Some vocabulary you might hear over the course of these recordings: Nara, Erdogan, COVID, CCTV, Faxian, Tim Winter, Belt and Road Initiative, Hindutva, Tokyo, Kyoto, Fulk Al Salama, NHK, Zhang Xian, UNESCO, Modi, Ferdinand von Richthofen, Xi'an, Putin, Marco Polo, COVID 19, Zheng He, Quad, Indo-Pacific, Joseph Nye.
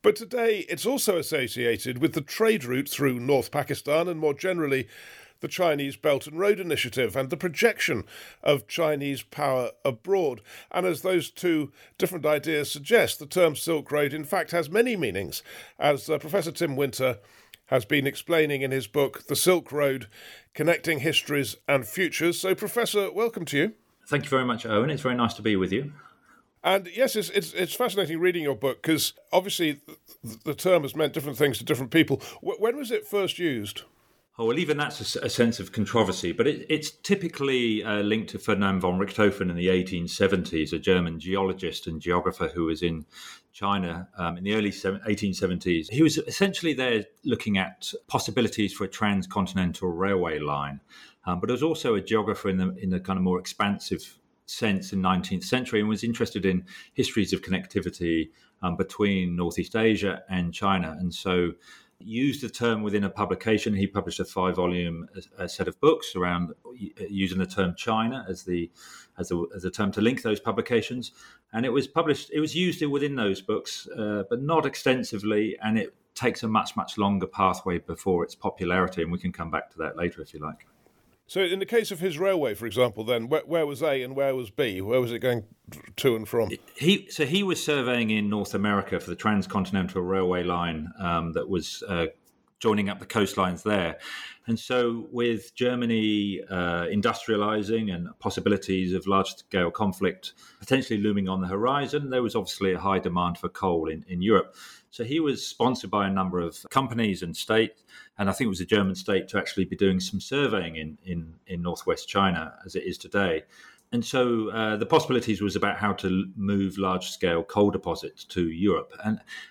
But today it's also associated with the trade route through North Pakistan and more generally the Chinese Belt and Road Initiative and the projection of Chinese power abroad. And as those 2 different ideas suggest, the term Silk Road in fact has many meanings. As Professor Tim Winter has been explaining in his book, The Silk Road, Connecting Histories and Futures. So, Professor, welcome to you. Thank you very much, Owen. It's very nice to be with you. And yes, it's fascinating reading your book because obviously the term has meant different things to different people. When was it first used? Oh, well, even that's a sense of controversy, but it's typically linked to Ferdinand von Richthofen in the 1870s, a German geologist and geographer who was in China in the early 1870s. He was essentially there looking at possibilities for a transcontinental railway line, but he was also a geographer in the kind of more expansive sense in the 19th century and was interested in histories of connectivity between Northeast Asia and China. And so used the term within a publication. He published a 5-volume set of books around using the term China as the term to link those publications. And it was published. It was used within those books, but not extensively. And it takes a much, much longer pathway before its popularity. And we can come back to that later if you like. So in the case of his railway, for example, then, where was A and where was B? Where was it going to and from? He was surveying in North America for the transcontinental railway line that was joining up the coastlines there. And so with Germany industrializing and possibilities of large-scale conflict potentially looming on the horizon, there was obviously a high demand for coal in Europe. So he was sponsored by a number of companies and states, and I think it was the German state to actually be doing some surveying in northwest China as it is today. And so the possibilities was about how to move large-scale coal deposits to Europe.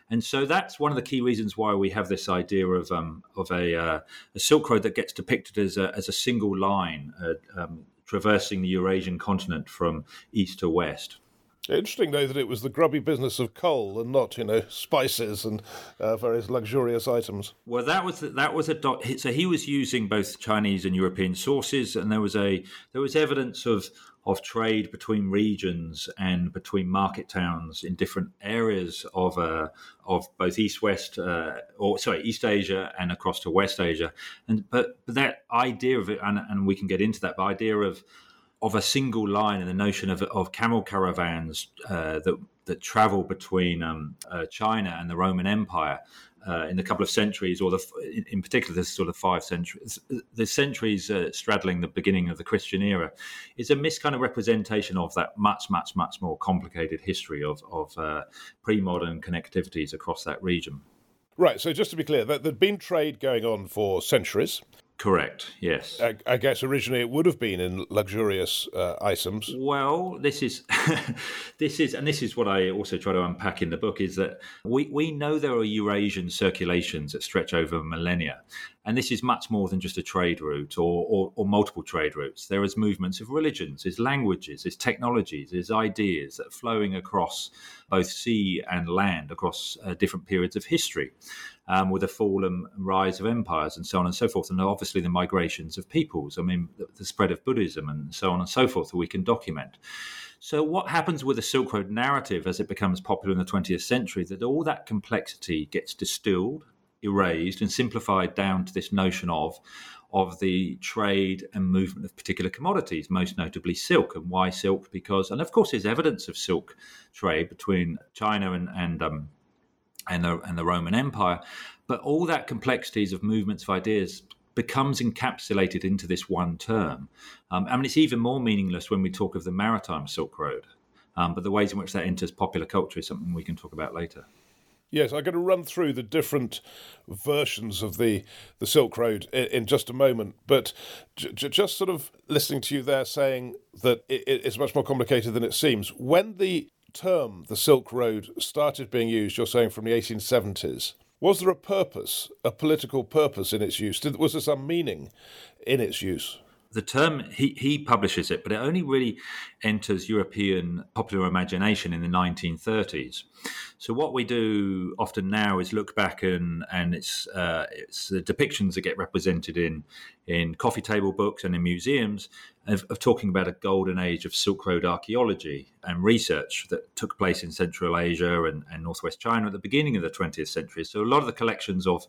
And so that's one of the key reasons why we have this idea of a Silk Road that gets depicted as a single line traversing the Eurasian continent from east to west. Interesting, though, that it was the grubby business of coal and not, spices and various luxurious items. Well, so he was using both Chinese and European sources, and there was evidence of trade between regions and between market towns in different areas of both East Asia and across to West Asia, but that idea of it, and we can get into that, but idea of a single line and the notion of camel caravans that travel between China and the Roman Empire in the couple of centuries, or in particular this sort of 5 centuries, the centuries straddling the beginning of the Christian era, is a kind of representation of that much, much, much more complicated history of pre-modern connectivities across that region. Right, so just to be clear, there'd been trade going on for centuries. Correct, yes. I guess originally it would have been in luxurious items. Well, this is what I also try to unpack in the book, is that we know there are Eurasian circulations that stretch over millennia. And this is much more than just a trade route or multiple trade routes. There is movements of religions, there's languages, there's technologies, there's ideas that are flowing across both sea and land, across different periods of history. With the fall and rise of empires and so on and so forth, and obviously the migrations of peoples. I mean, the spread of Buddhism and so on and so forth that we can document. So what happens with the Silk Road narrative as it becomes popular in the 20th century, that all that complexity gets distilled, erased, and simplified down to this notion of the trade and movement of particular commodities, most notably silk. And why silk? Because, and of course there's evidence of silk trade between China and the Roman Empire, but all that complexities of movements of ideas becomes encapsulated into this one term. I mean, it's even more meaningless when we talk of the maritime Silk Road, but the ways in which that enters popular culture is something we can talk about later. Yes, I'm going to run through the different versions of the Silk Road in just a moment, but just sort of listening to you there saying that it's much more complicated than it seems. When the term, the Silk Road, started being used, you're saying from the 1870s. Was there a purpose, a political purpose in its use? Was there some meaning in its use? The term, he publishes it, but it only really enters European popular imagination in the 1930s. So what we do often now is look back and it's the depictions that get represented in coffee table books and in museums of talking about a golden age of Silk Road archaeology and research that took place in Central Asia and Northwest China at the beginning of the 20th century. So a lot of the collections of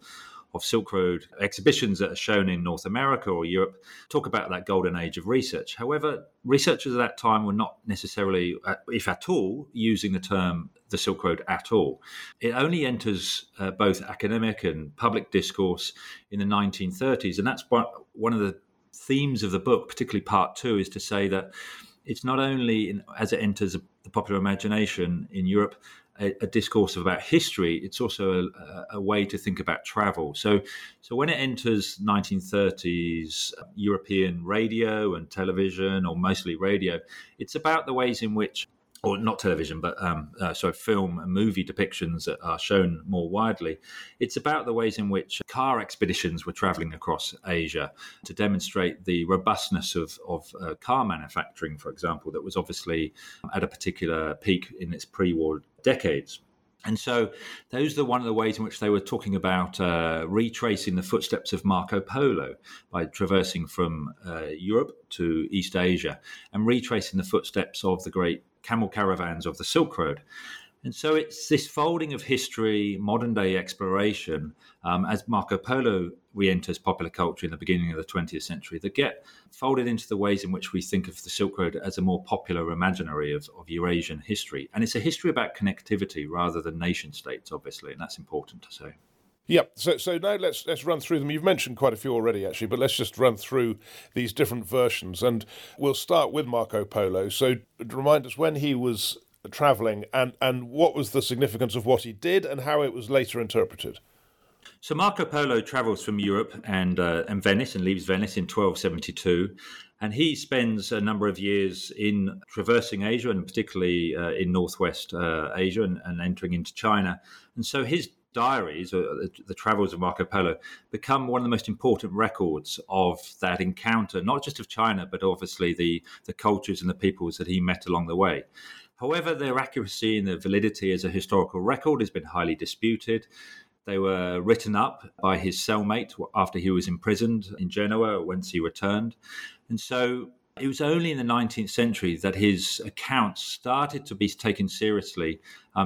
Silk Road exhibitions that are shown in North America or Europe talk about that golden age of research. However, researchers at that time were not necessarily, if at all, using the term the Silk Road at all. It only enters both academic and public discourse in the 1930s, and that's one of the themes of the book, particularly part two, is to say that it's not only, as it enters the popular imagination in Europe, a discourse about history, it's also a way to think about travel. So when it enters 1930s European radio and television, or mostly radio, it's about the ways in which, or not television, but film and movie depictions that are shown more widely. It's about the ways in which car expeditions were traveling across Asia to demonstrate the robustness of car manufacturing, for example, that was obviously at a particular peak in its pre-war decades. And so those are one of the ways in which they were talking about retracing the footsteps of Marco Polo by traversing from Europe to East Asia and retracing the footsteps of the great camel caravans of the Silk Road. And so it's this folding of history, modern-day exploration, as Marco Polo re-enters popular culture in the beginning of the 20th century, that get folded into the ways in which we think of the Silk Road as a more popular imaginary of Eurasian history. And it's a history about connectivity rather than nation-states, obviously, and that's important to say. Yeah, so now let's run through them. You've mentioned quite a few already, actually, but let's just run through these different versions. And we'll start with Marco Polo. So remind us when he was travelling and what was the significance of what he did and how it was later interpreted. So Marco Polo travels from Europe and Venice and leaves Venice in 1272. And he spends a number of years in traversing Asia and particularly in Northwest Asia and entering into China. And so his diaries, the travels of Marco Polo, become one of the most important records of that encounter, not just of China, but obviously the cultures and the peoples that he met along the way. However, their accuracy and their validity as a historical record has been highly disputed. They were written up by his cellmate after he was imprisoned in Genoa, whence he returned. And so it was only in the 19th century that his accounts started to be taken seriously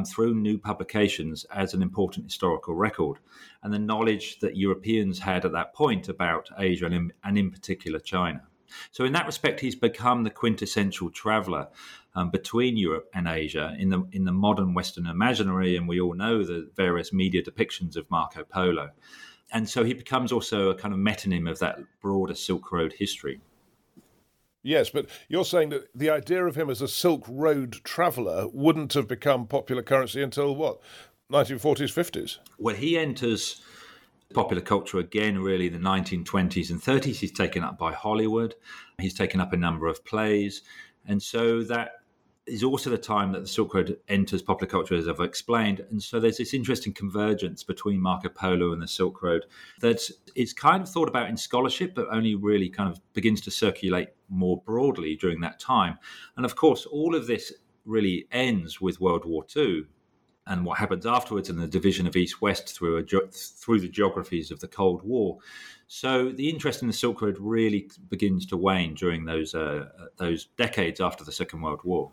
through new publications as an important historical record. And the knowledge that Europeans had at that point about Asia and in particular China. So in that respect, he's become the quintessential traveller between Europe and Asia in the modern Western imaginary, and we all know the various media depictions of Marco Polo. And so he becomes also a kind of metonym of that broader Silk Road history. Yes, but you're saying that the idea of him as a Silk Road traveller wouldn't have become popular currency until, 1940s, 50s? Well, he enters popular culture again, really, the 1920s and 30s. He's taken up by Hollywood. He's taken up a number of plays. And so that is also the time that the Silk Road enters popular culture, as I've explained. And so there's this interesting convergence between Marco Polo and the Silk Road that is kind of thought about in scholarship, but only really kind of begins to circulate more broadly during that time. And of course, all of this really ends with World War II and what happens afterwards and the division of East-West through the geographies of the Cold War. So the interest in the Silk Road really begins to wane during those decades after the Second World War.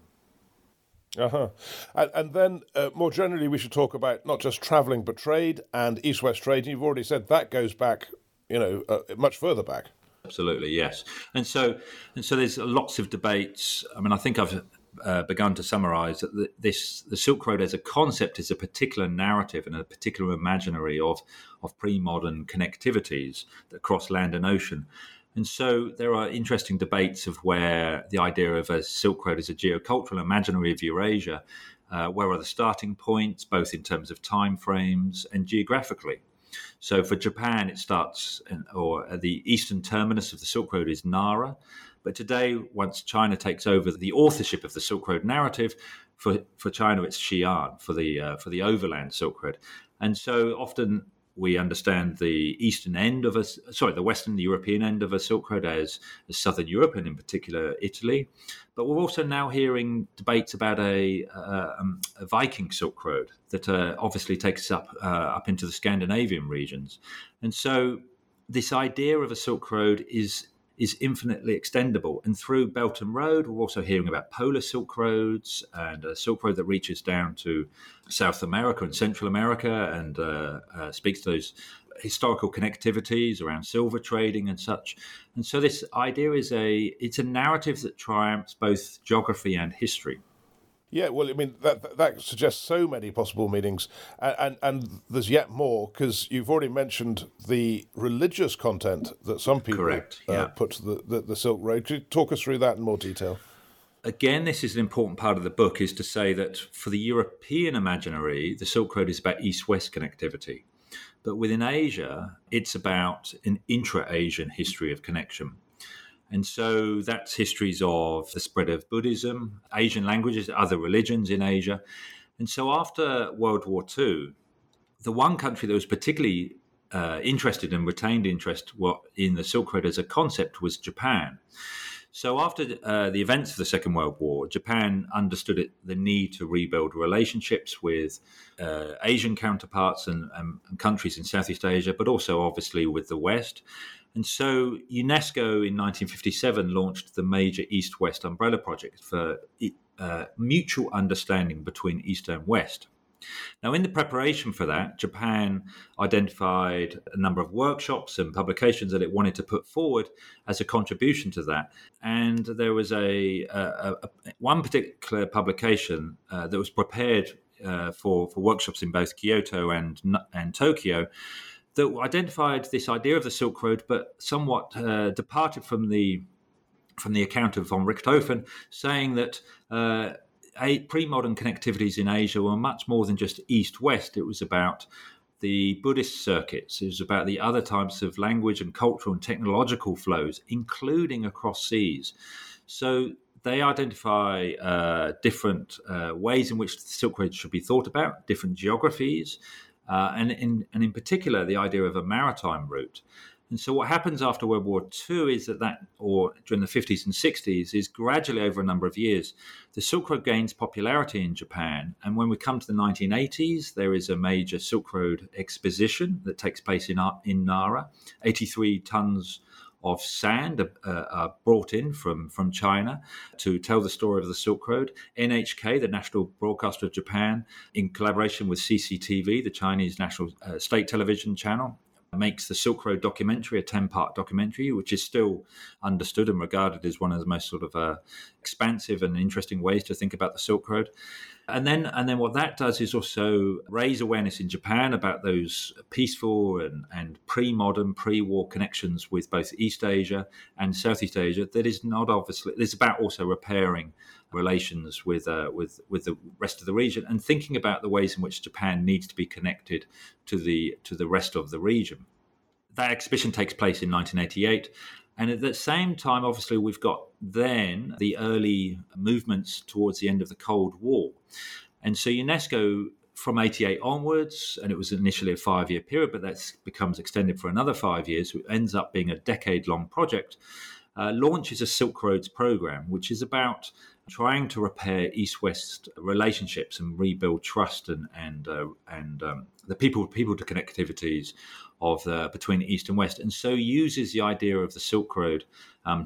Uh-huh. And then more generally, we should talk about not just travelling but trade and East-West trade. You've already said that goes back, much further back. Absolutely, yes. And so there's lots of debates. I mean, I think I've begun to summarise that the Silk Road as a concept is a particular narrative and a particular imaginary of pre-modern connectivities that cross land and ocean. And so there are interesting debates of where the idea of a Silk Road is a geocultural imaginary of Eurasia, where are the starting points, both in terms of time frames and geographically. So for Japan, it starts, the eastern terminus of the Silk Road is Nara. But today, once China takes over the authorship of the Silk Road narrative, for China, it's Xi'an, for the overland Silk Road. And so often we understand the Western European end of a Silk Road as Southern Europe, and in particular Italy. But we're also now hearing debates about a Viking Silk Road that obviously takes up into the Scandinavian regions. And so this idea of a Silk Road is infinitely extendable. And through Belt and Road, we're also hearing about polar silk roads and a silk road that reaches down to South America and Central America and speaks to those historical connectivities around silver trading and such. And so this idea it's a narrative that triumphs both geography and history. Yeah, well, I mean, that suggests so many possible meanings, and there's yet more, because you've already mentioned the religious content that some people put to the Silk Road. Could you talk us through that in more detail? Again, this is an important part of the book, is to say that for the European imaginary, the Silk Road is about East-West connectivity. But within Asia, it's about an intra-Asian history of connection. And so that's histories of the spread of Buddhism, Asian languages, other religions in Asia. And so after World War II, the one country that was particularly interested and retained interest in the Silk Road as a concept was Japan. So after the events of the Second World War, Japan understood the need to rebuild relationships with Asian counterparts and countries in Southeast Asia, but also obviously with the West. And so UNESCO in 1957 launched the major East-West umbrella project for mutual understanding between East and West. Now, in the preparation for that, Japan identified a number of workshops and publications that it wanted to put forward as a contribution to that. And there was one particular publication that was prepared for workshops in both Kyoto and Tokyo that identified this idea of the Silk Road, but somewhat departed from the account of von Richthofen, saying that pre-modern connectivities in Asia were much more than just East-West. It was about the Buddhist circuits. It was about the other types of language and cultural and technological flows, including across seas. So they identify different ways in which the Silk Road should be thought about, different geographies, and in particular the idea of a maritime route. And so what happens after World War II is or during the 50s and 60s, is gradually over a number of years, the Silk Road gains popularity in Japan. And when we come to the 1980s, there is a major Silk Road exposition that takes place in Nara. 83 tons of sand are brought in from China to tell the story of the Silk Road. NHK, the national broadcaster of Japan, in collaboration with CCTV, the Chinese national state television channel, makes the Silk Road documentary, a 10-part documentary, which is still understood and regarded as one of the most sort of expansive and interesting ways to think about the Silk Road. And then what that does is also raise awareness in Japan about those peaceful and pre-modern, pre-war connections with both East Asia and Southeast Asia. That is not obviously. It's about also repairing relations with the rest of the region and thinking about the ways in which Japan needs to be connected to the rest of the region. That exhibition takes place in 1988. And at the same time, obviously, we've got then the early movements towards the end of the Cold War. And so UNESCO, from 88 onwards, and it was initially a 5-year period, but that becomes extended for another 5 years, which ends up being a decade-long project, launches a Silk Roads program, which is about trying to repair East-West relationships and rebuild trust and the people-to-people connectivities of between East and West, and so uses the idea of the Silk Road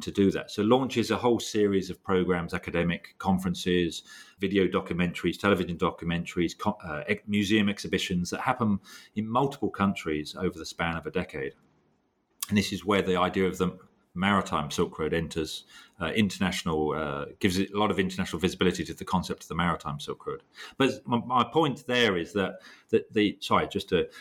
to do that. So launches a whole series of programs, academic conferences, video documentaries, television documentaries, museum exhibitions that happen in multiple countries over the span of a decade. And this is where the idea of the maritime Silk Road enters gives it a lot of international visibility to the concept of the maritime Silk Road. But my point there is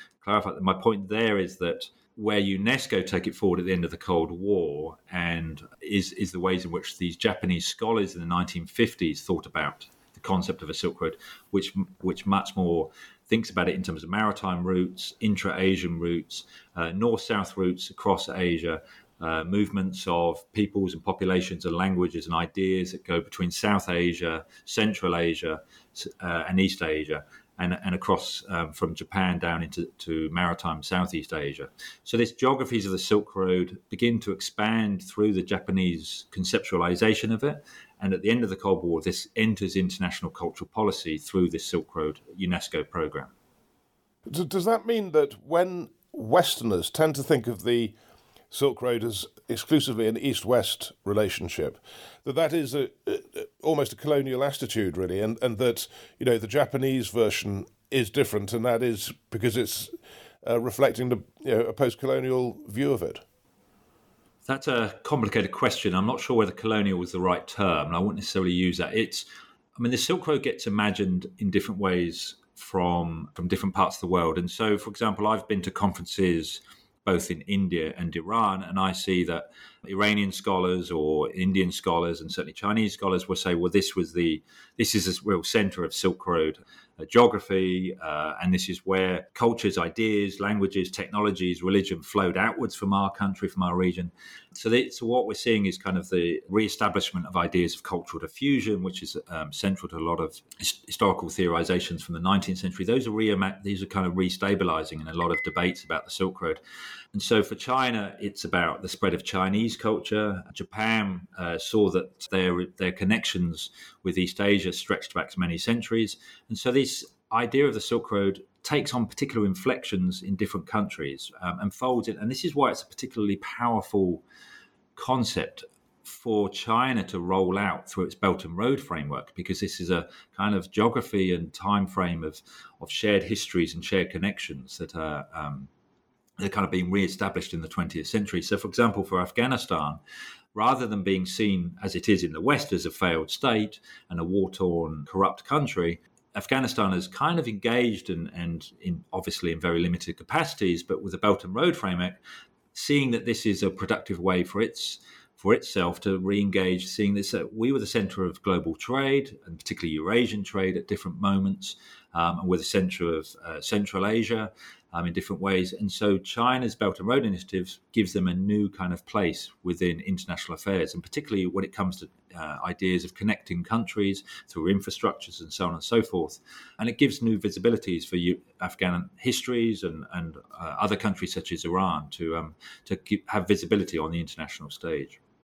my point there is that where UNESCO take it forward at the end of the Cold War and is the ways in which these Japanese scholars in the 1950s thought about the concept of a Silk Road, which much more thinks about it in terms of maritime routes, intra-Asian routes, north-south routes across Asia, movements of peoples and populations and languages and ideas that go between South Asia, Central Asia, and East Asia, and across from Japan down into maritime Southeast Asia. So these geographies of the Silk Road begin to expand through the Japanese conceptualization of it. And at the end of the Cold War, this enters international cultural policy through this Silk Road UNESCO program. Does that mean that when Westerners tend to think of the Silk Road is exclusively an East-West relationship, that is almost a colonial attitude, really, and that, you know, the Japanese version is different, and that is because it's reflecting a post-colonial view of it? That's a complicated question. I'm not sure whether colonial was the right term, and I wouldn't necessarily use that. The Silk Road gets imagined in different ways from different parts of the world. And so, for example, I've been to conferences both in India and Iran, and I see that Iranian scholars or Indian scholars and certainly Chinese scholars will say, well, this is the real center of Silk Road geography, and this is where cultures, ideas, languages, technologies, religion flowed outwards from our country, from our region. So what we're seeing is kind of the reestablishment of ideas of cultural diffusion, which is central to a lot of historical theorizations from the 19th century. These are kind of restabilizing in a lot of debates about the Silk Road. And so for China, it's about the spread of Chinese culture. Japan saw that their connections with East Asia stretched back to many centuries. And so this idea of the Silk Road takes on particular inflections in different countries and folds it. And this is why it's a particularly powerful concept for China to roll out through its Belt and Road framework, because this is a kind of geography and time frame of shared histories and shared connections that are they're kind of being re-established in the 20th century. So, for example, for Afghanistan, rather than being seen as it is in the West as a failed state and a war-torn, corrupt country, Afghanistan is kind of engaged and obviously in very limited capacities, but with the Belt and Road framework, seeing that this is a productive way for itself to re-engage, seeing this that we were the centre of global trade and particularly Eurasian trade at different moments, and we're the centre of Central Asia in different ways. And so China's Belt and Road initiatives gives them a new kind of place within international affairs, and particularly when it comes to ideas of connecting countries through infrastructures and so on and so forth. And it gives new visibilities for Afghan histories and other countries such as Iran to have visibility on the international stage.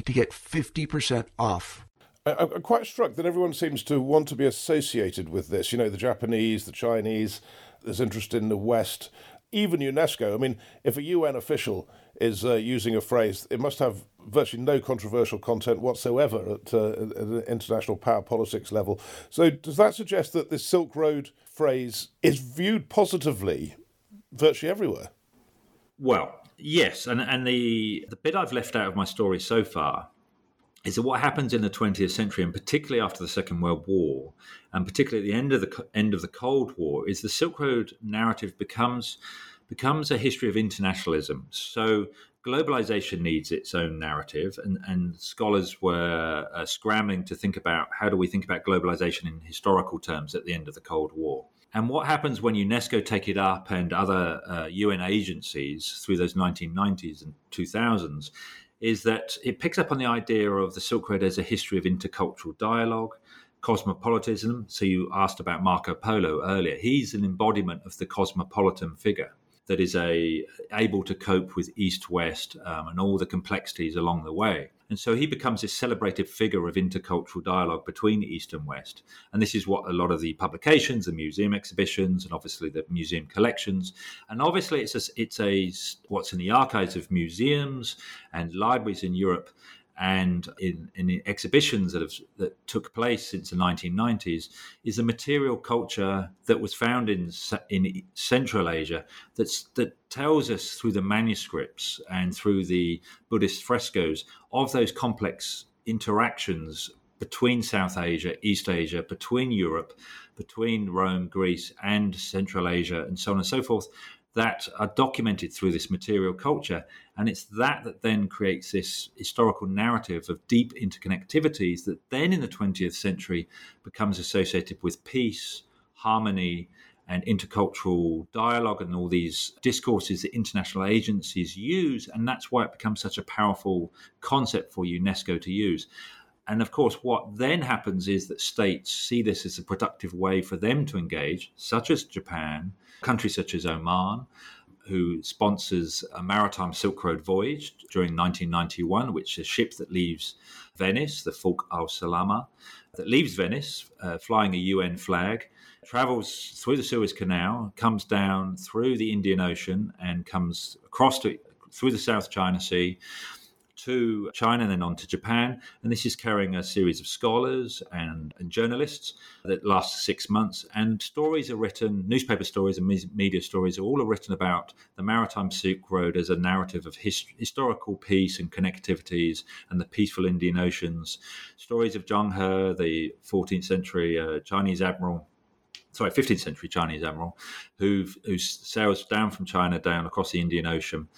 to get 50% off. I'm quite struck that everyone seems to want to be associated with this. You know, the Japanese, the Chinese, there's interest in the West, even UNESCO. I mean, if a UN official is using a phrase, it must have virtually no controversial content whatsoever at an international power politics level. So does that suggest that this Silk Road phrase is viewed positively virtually everywhere? Well, yes, and the bit I've left out of my story so far is that what happens in the 20th century, and particularly after the Second World War, and particularly at the end of the Cold War, is the Silk Road narrative becomes a history of internationalism. So globalization needs its own narrative, and scholars were scrambling to think about how do we think about globalization in historical terms at the end of the Cold War. And what happens when UNESCO take it up and other UN agencies through those 1990s and 2000s is that it picks up on the idea of the Silk Road as a history of intercultural dialogue, cosmopolitanism. So you asked about Marco Polo earlier. He's an embodiment of the cosmopolitan figure that is able to cope with East-West and all the complexities along the way. And so he becomes this celebrated figure of intercultural dialogue between East and West. And this is what a lot of the publications, the museum exhibitions, and obviously the museum collections. And obviously it's what's in the archives of museums and libraries in Europe and in exhibitions that took place since the 1990s is a material culture that was found in Central Asia that tells us through the manuscripts and through the Buddhist frescoes of those complex interactions between South Asia, East Asia, between Europe, between Rome, Greece, and Central Asia, and so on and so forth, that are documented through this material culture. And it's that then creates this historical narrative of deep interconnectivities that then in the 20th century becomes associated with peace, harmony, and intercultural dialogue and all these discourses that international agencies use. And that's why it becomes such a powerful concept for UNESCO to use. And of course, what then happens is that states see this as a productive way for them to engage, such as Japan, countries such as Oman, who sponsors a maritime Silk Road voyage during 1991, which is a ship that leaves Venice, the Fulk Al Salama, that leaves Venice, flying a UN flag, travels through the Suez Canal, comes down through the Indian Ocean and comes across through the South China Sea, to China and then on to Japan. And this is carrying a series of scholars and journalists that lasts 6 months. And stories are written, newspaper stories and media stories all are written about the Maritime Silk Road as a narrative of historical peace and connectivities and the peaceful Indian Oceans. Stories of Zheng He, the 15th century Chinese admiral, who sails down from China down across the Indian Ocean.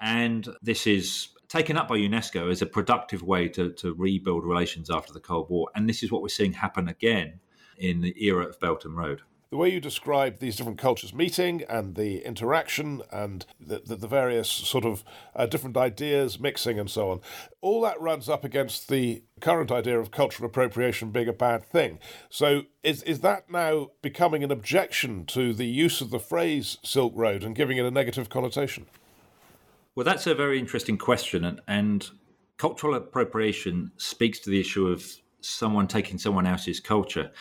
And this is taken up by UNESCO as a productive way to rebuild relations after the Cold War. And this is what we're seeing happen again in the era of Belt and Road. The way you describe these different cultures meeting and the interaction and the various sort of different ideas mixing and so on, all that runs up against the current idea of cultural appropriation being a bad thing. So is that now becoming an objection to the use of the phrase Silk Road and giving it a negative connotation? Well, that's a very interesting question, and cultural appropriation speaks to the issue of someone taking someone else's culture.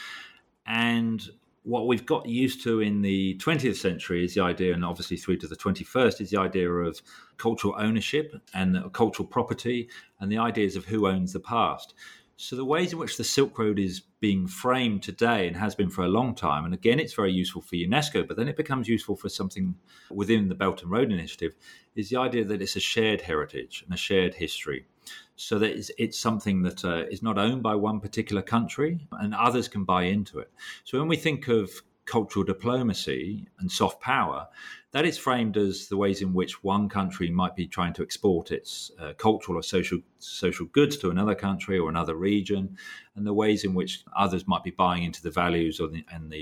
And what we've got used to in the 20th century is the idea, and obviously through to the 21st, is the idea of cultural ownership and cultural property and the ideas of who owns the past. So the ways in which the Silk Road is being framed today and has been for a long time, and again, it's very useful for UNESCO, but then it becomes useful for something within the Belt and Road Initiative, is the idea that it's a shared heritage and a shared history. So that it's something that is not owned by one particular country and others can buy into it. So when we think of cultural diplomacy and soft power, that is framed as the ways in which one country might be trying to export its cultural or social goods to another country or another region, and the ways in which others might be buying into the values and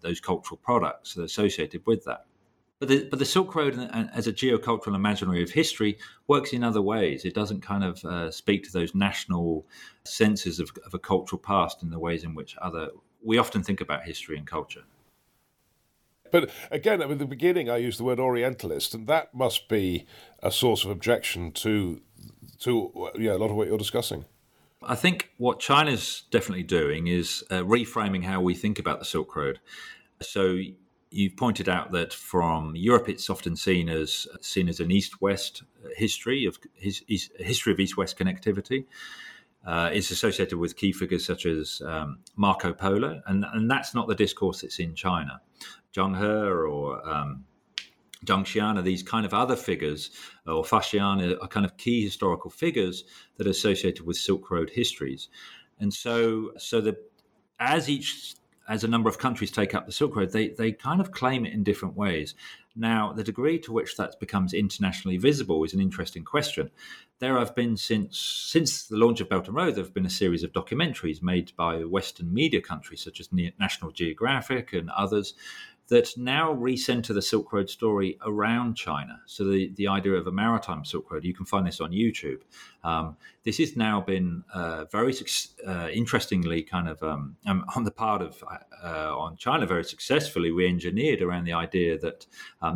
those cultural products associated with that. But the Silk Road, as a geocultural imaginary of history, works in other ways. It doesn't kind of speak to those national senses of a cultural past in the ways in which we often think about history and culture. But again, at the beginning, I used the word Orientalist, and that must be a source of objection to a lot of what you're discussing. I think what China's definitely doing is reframing how we think about the Silk Road. So you've pointed out that from Europe, it's often seen as an East-West history of East-West connectivity. It's associated with key figures such as Marco Polo, and that's not the discourse that's in China. Zheng He or Zhang Xian are these kind of other figures, or Faxian are kind of key historical figures that are associated with Silk Road histories. And as a number of countries take up the Silk Road, they kind of claim it in different ways. Now, the degree to which that becomes internationally visible is an interesting question. There have been, since the launch of Belt and Road, there have been a series of documentaries made by Western media countries, such as National Geographic and others, that now recenter the Silk Road story around China. So the idea of a maritime Silk Road, you can find this on YouTube. This has now been very interestingly kind of on the part of on China very successfully re-engineered around the idea that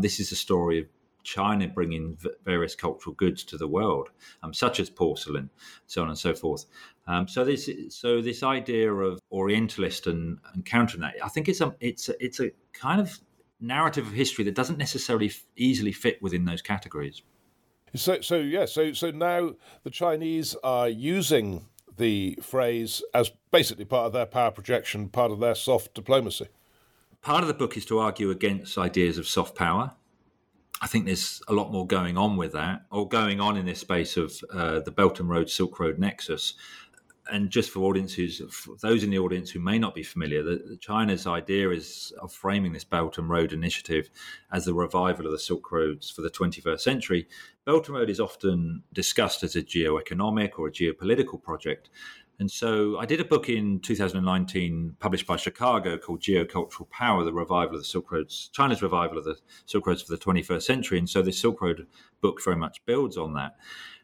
this is a story of China bringing various cultural goods to the world, such as porcelain, so on and so forth. So this idea of Orientalist and countering that, I think it's a kind of narrative of history that doesn't necessarily easily fit within those categories. So now the Chinese are using the phrase as basically part of their power projection, part of their soft diplomacy. Part of the book is to argue against ideas of soft power. I think there's a lot more going on with that, or going on in this space of the Belt and Road, Silk Road nexus. And just for those in the audience who may not be familiar, China's idea is of framing this Belt and Road initiative as the revival of the Silk Roads for the 21st century. Belt and Road is often discussed as a geoeconomic or a geopolitical project. And so I did a book in 2019 published by Chicago called Geocultural Power, the Revival of the Silk Roads, China's Revival of the Silk Roads for the 21st Century. And so this Silk Road book very much builds on that.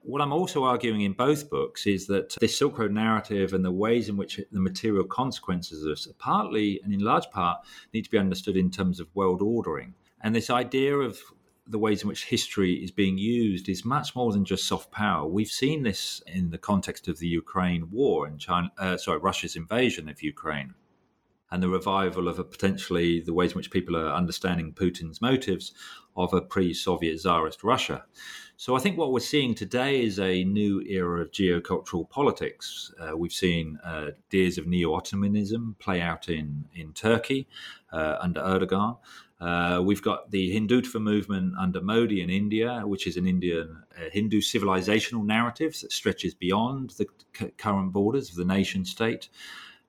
What I'm also arguing in both books is that this Silk Road narrative and the ways in which the material consequences of this partly and in large part need to be understood in terms of world ordering. And this idea of the ways in which history is being used is much more than just soft power. We've seen this in the context of the Ukraine war and Russia's invasion of Ukraine and the revival of potentially the ways in which people are understanding Putin's motives of a pre-Soviet Tsarist Russia. So I think what we're seeing today is a new era of geocultural politics. We've seen ideas of neo-Ottomanism play out in Turkey under Erdogan. We've got the Hindutva movement under Modi in India, which is an Indian Hindu civilizational narrative that stretches beyond the current borders of the nation state.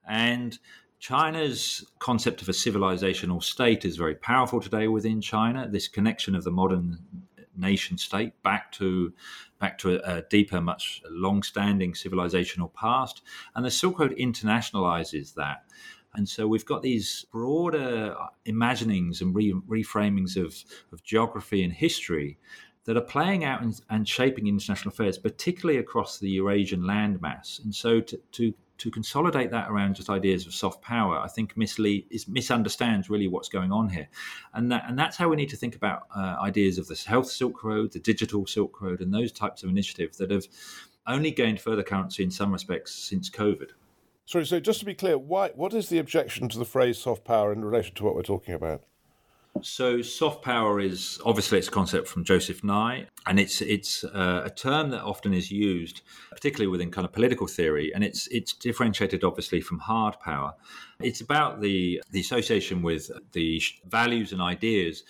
And China's concept of a civilizational state is very powerful today within China. This connection of the modern nation state back to a deeper, much long-standing civilizational past. And the Silk Road internationalizes that. And so we've got these broader imaginings and reframings of geography and history that are playing out and shaping international affairs, particularly across the Eurasian landmass. And so to consolidate that around just ideas of soft power, I think misunderstands really what's going on here. And that's how we need to think about ideas of the health Silk Road, the digital Silk Road, and those types of initiatives that have only gained further currency in some respects since COVID. Sorry, so just to be clear, what is the objection to the phrase soft power in relation to what we're talking about? So soft power is, obviously it's a concept from Joseph Nye, and it's a term that often is used, particularly within kind of political theory, and it's differentiated obviously from hard power. It's about the association with the values and ideas,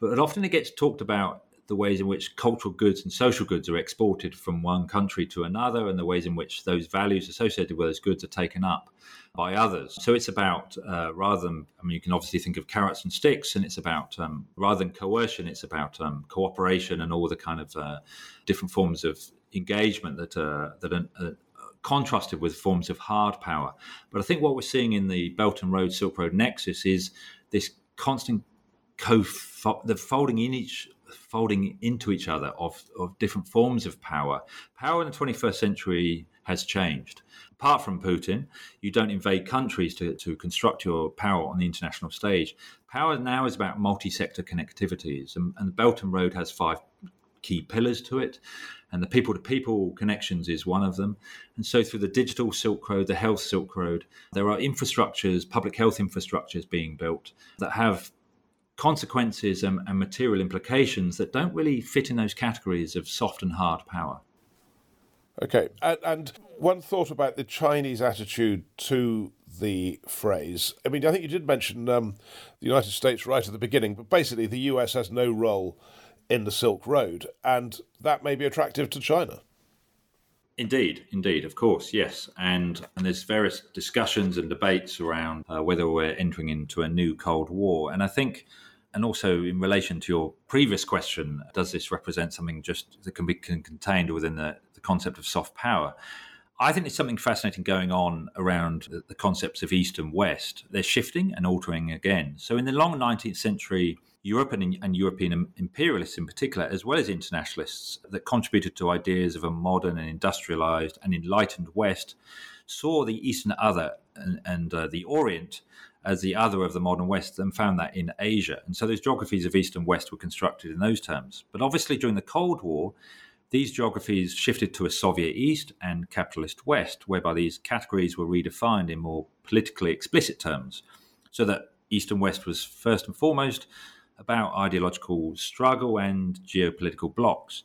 but often it gets talked about the ways in which cultural goods and social goods are exported from one country to another, and the ways in which those values associated with those goods are taken up by others. So it's about, rather than, I mean, you can obviously think of carrots and sticks, and it's about, rather than coercion, it's about cooperation and all the kind of different forms of engagement that are contrasted with forms of hard power. But I think what we're seeing in the Belt and Road, Silk Road nexus is this constant folding into each other of different forms of power. Power in the 21st century has changed. Apart from Putin, you don't invade countries to construct your power on the international stage. Power now is about multi-sector connectivities, and the Belt and Road has 5 key pillars to it, and the people-to-people connections is one of them. And so through the digital Silk Road, the health Silk Road, there are infrastructures, public health infrastructures being built that have consequences and material implications that don't really fit in those categories of soft and hard power. Okay, and one thought about the Chinese attitude to the phrase. I mean, I think you did mention the United States right at the beginning, but basically the US has no role in the Silk Road, and that may be attractive to China. Indeed, of course, yes. And there's various discussions and debates around whether we're entering into a new Cold War. And I think, and also in relation to your previous question, does this represent something just that can be contained within the concept of soft power? I think there's something fascinating going on around the concepts of East and West. They're shifting and altering again. So in the long 19th century, Europe and European imperialists in particular, as well as internationalists that contributed to ideas of a modern and industrialized and enlightened West, saw the Eastern Other and the Orient as the other of the modern West, and found that in Asia. And so those geographies of East and West were constructed in those terms. But obviously during the Cold War, these geographies shifted to a Soviet East and capitalist West, whereby these categories were redefined in more politically explicit terms, so that East and West was first and foremost about ideological struggle and geopolitical blocks.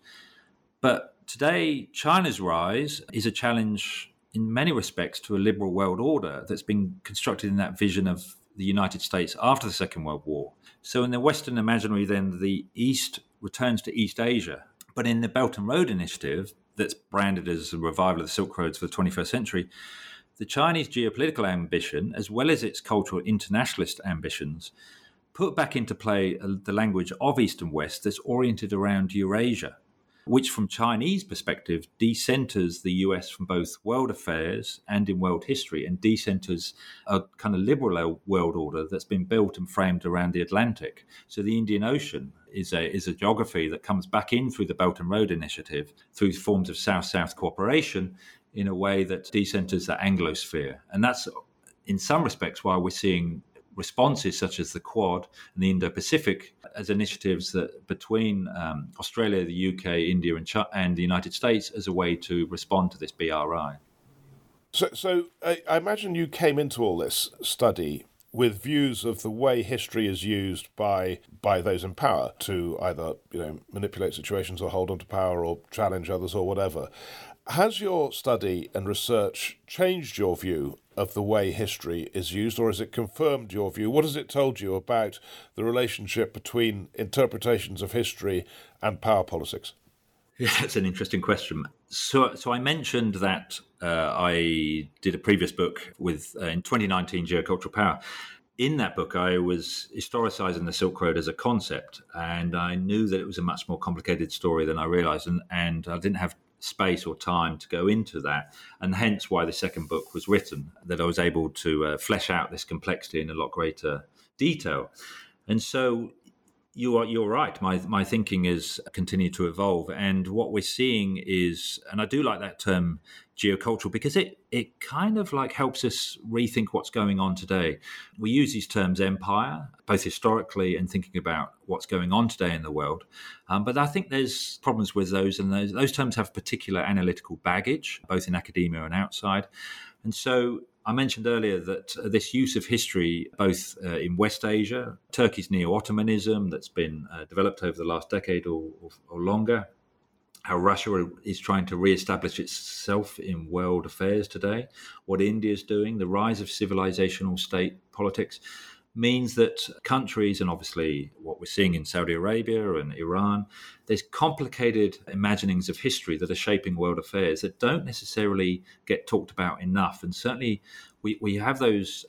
But today, China's rise is a challenge in many respects to a liberal world order that's been constructed in that vision of the United States after the Second World War. So in the Western imaginary, then, the East returns to East Asia. But in the Belt and Road Initiative, that's branded as a revival of the Silk Roads for the 21st century, the Chinese geopolitical ambition, as well as its cultural internationalist ambitions, put back into play the language of East and West that's oriented around Eurasia, which from Chinese perspective decenters the US from both world affairs and in world history, and decenters a kind of liberal world order that's been built and framed around the Atlantic. So the Indian Ocean is a geography that comes back in through the Belt and Road Initiative, through forms of South-South cooperation, in a way that decenters the Anglosphere. And that's, in some respects, why we're seeing responses such as the Quad and the Indo-Pacific as initiatives that between Australia, the UK, India and the United States as a way to respond to this BRI. So I imagine you came into all this study with views of the way history is used by those in power to either, manipulate situations or hold on to power or challenge others or whatever. Has your study and research changed your view of the way history is used, or has it confirmed your view? What has it told you about the relationship between interpretations of history and power politics? Yeah, that's an interesting question. So I mentioned that I did a previous book with in 2019, Geocultural Power. In that book, I was historicising the Silk Road as a concept, and I knew that it was a much more complicated story than I realised, and I didn't have space or time to go into that, and hence why the second book was written, that I was able to flesh out this complexity in a lot greater detail. And so you're right, my thinking is continue to evolve, and what we're seeing is, and I do like that term geocultural, because it kind of like helps us rethink what's going on today. We use these terms empire, both historically and thinking about what's going on today in the world. But I think there's problems with those, and those terms have particular analytical baggage, both in academia and outside. And so I mentioned earlier that this use of history, both in West Asia, Turkey's neo-Ottomanism that's been developed over the last decade or longer, how Russia is trying to reestablish itself in world affairs today, what India is doing, the rise of civilizational state politics, means that countries, and obviously what we're seeing in Saudi Arabia and Iran, there's complicated imaginings of history that are shaping world affairs that don't necessarily get talked about enough. And certainly we have those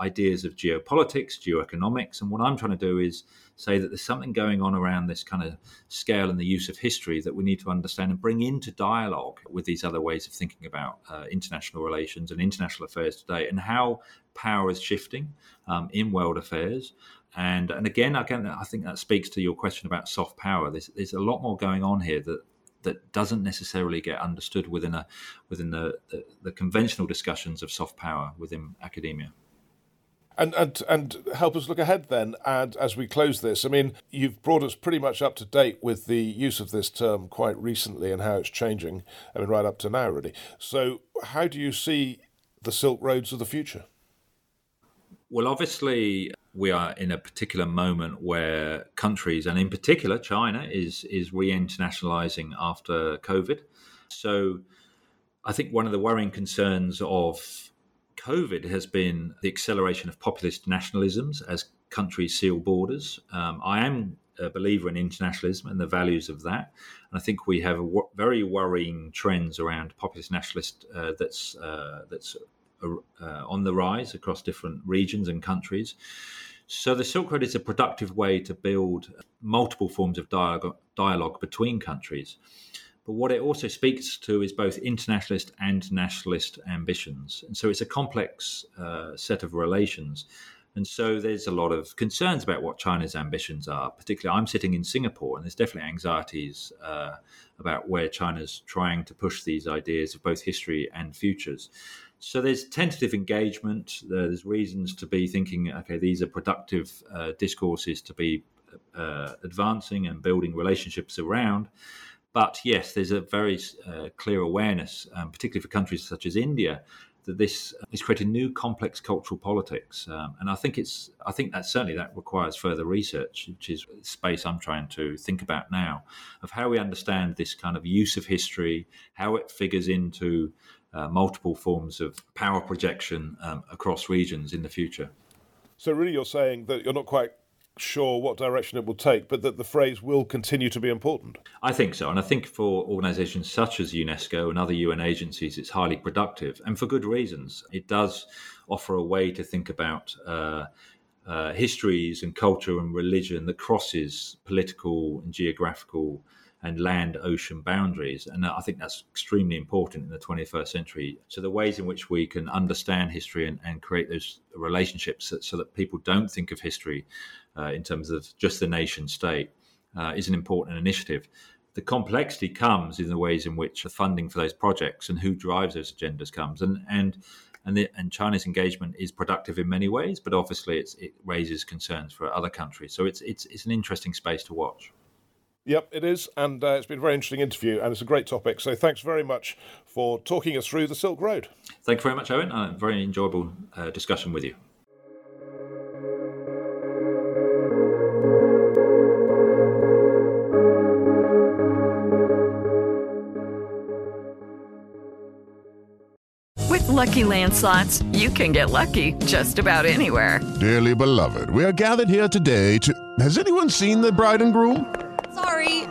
ideas of geopolitics, geoeconomics, and what I'm trying to do is say that there's something going on around this kind of scale and the use of history that we need to understand and bring into dialogue with these other ways of thinking about international relations and international affairs today, and how power is shifting in world affairs. And again, I think that speaks to your question about soft power. There's a lot more going on here that doesn't necessarily get understood within the conventional discussions of soft power within academia. And help us look ahead then, and as we close this, I mean, you've brought us pretty much up to date with the use of this term quite recently and how it's changing, I mean, right up to now, really. So how do you see the Silk Roads of the future? Well, obviously, we are in a particular moment where countries, and in particular China, is re-internationalizing after COVID. So I think one of the worrying concerns of COVID has been the acceleration of populist nationalisms as countries seal borders. I am a believer in internationalism and the values of that. And I think we have very worrying trends around populist nationalist that's on the rise across different regions and countries. So the Silk Road is a productive way to build multiple forms of dialogue between countries. But what it also speaks to is both internationalist and nationalist ambitions. And so it's a complex set of relations. And so there's a lot of concerns about what China's ambitions are. Particularly, I'm sitting in Singapore, and there's definitely anxieties about where China's trying to push these ideas of both history and futures. So there's tentative engagement. There's reasons to be thinking, okay, these are productive discourses to be advancing and building relationships around. But yes, there's a very clear awareness, particularly for countries such as India, that this is creating new complex cultural politics. And I think that certainly that requires further research, which is the space I'm trying to think about now, of how we understand this kind of use of history, how it figures into multiple forms of power projection across regions in the future. So really you're saying that you're not quite sure what direction it will take, but that the phrase will continue to be important. I think so. And I think for organisations such as UNESCO and other UN agencies, it's highly productive, and for good reasons. It does offer a way to think about histories and culture and religion that crosses political and geographical and land-ocean boundaries. And I think that's extremely important in the 21st century. So the ways in which we can understand history and create those relationships so that people don't think of history in terms of just the nation state is an important initiative. The complexity comes in the ways in which the funding for those projects and who drives those agendas comes. And China's engagement is productive in many ways, but obviously it raises concerns for other countries. So it's an interesting space to watch. Yep, it is, and it's been a very interesting interview, and it's a great topic. So thanks very much for talking us through the Silk Road. Thanks very much, Owen. A very enjoyable discussion with you. With Lucky Land Slots, you can get lucky just about anywhere. Dearly beloved, we are gathered here today to... Has anyone seen the bride and groom?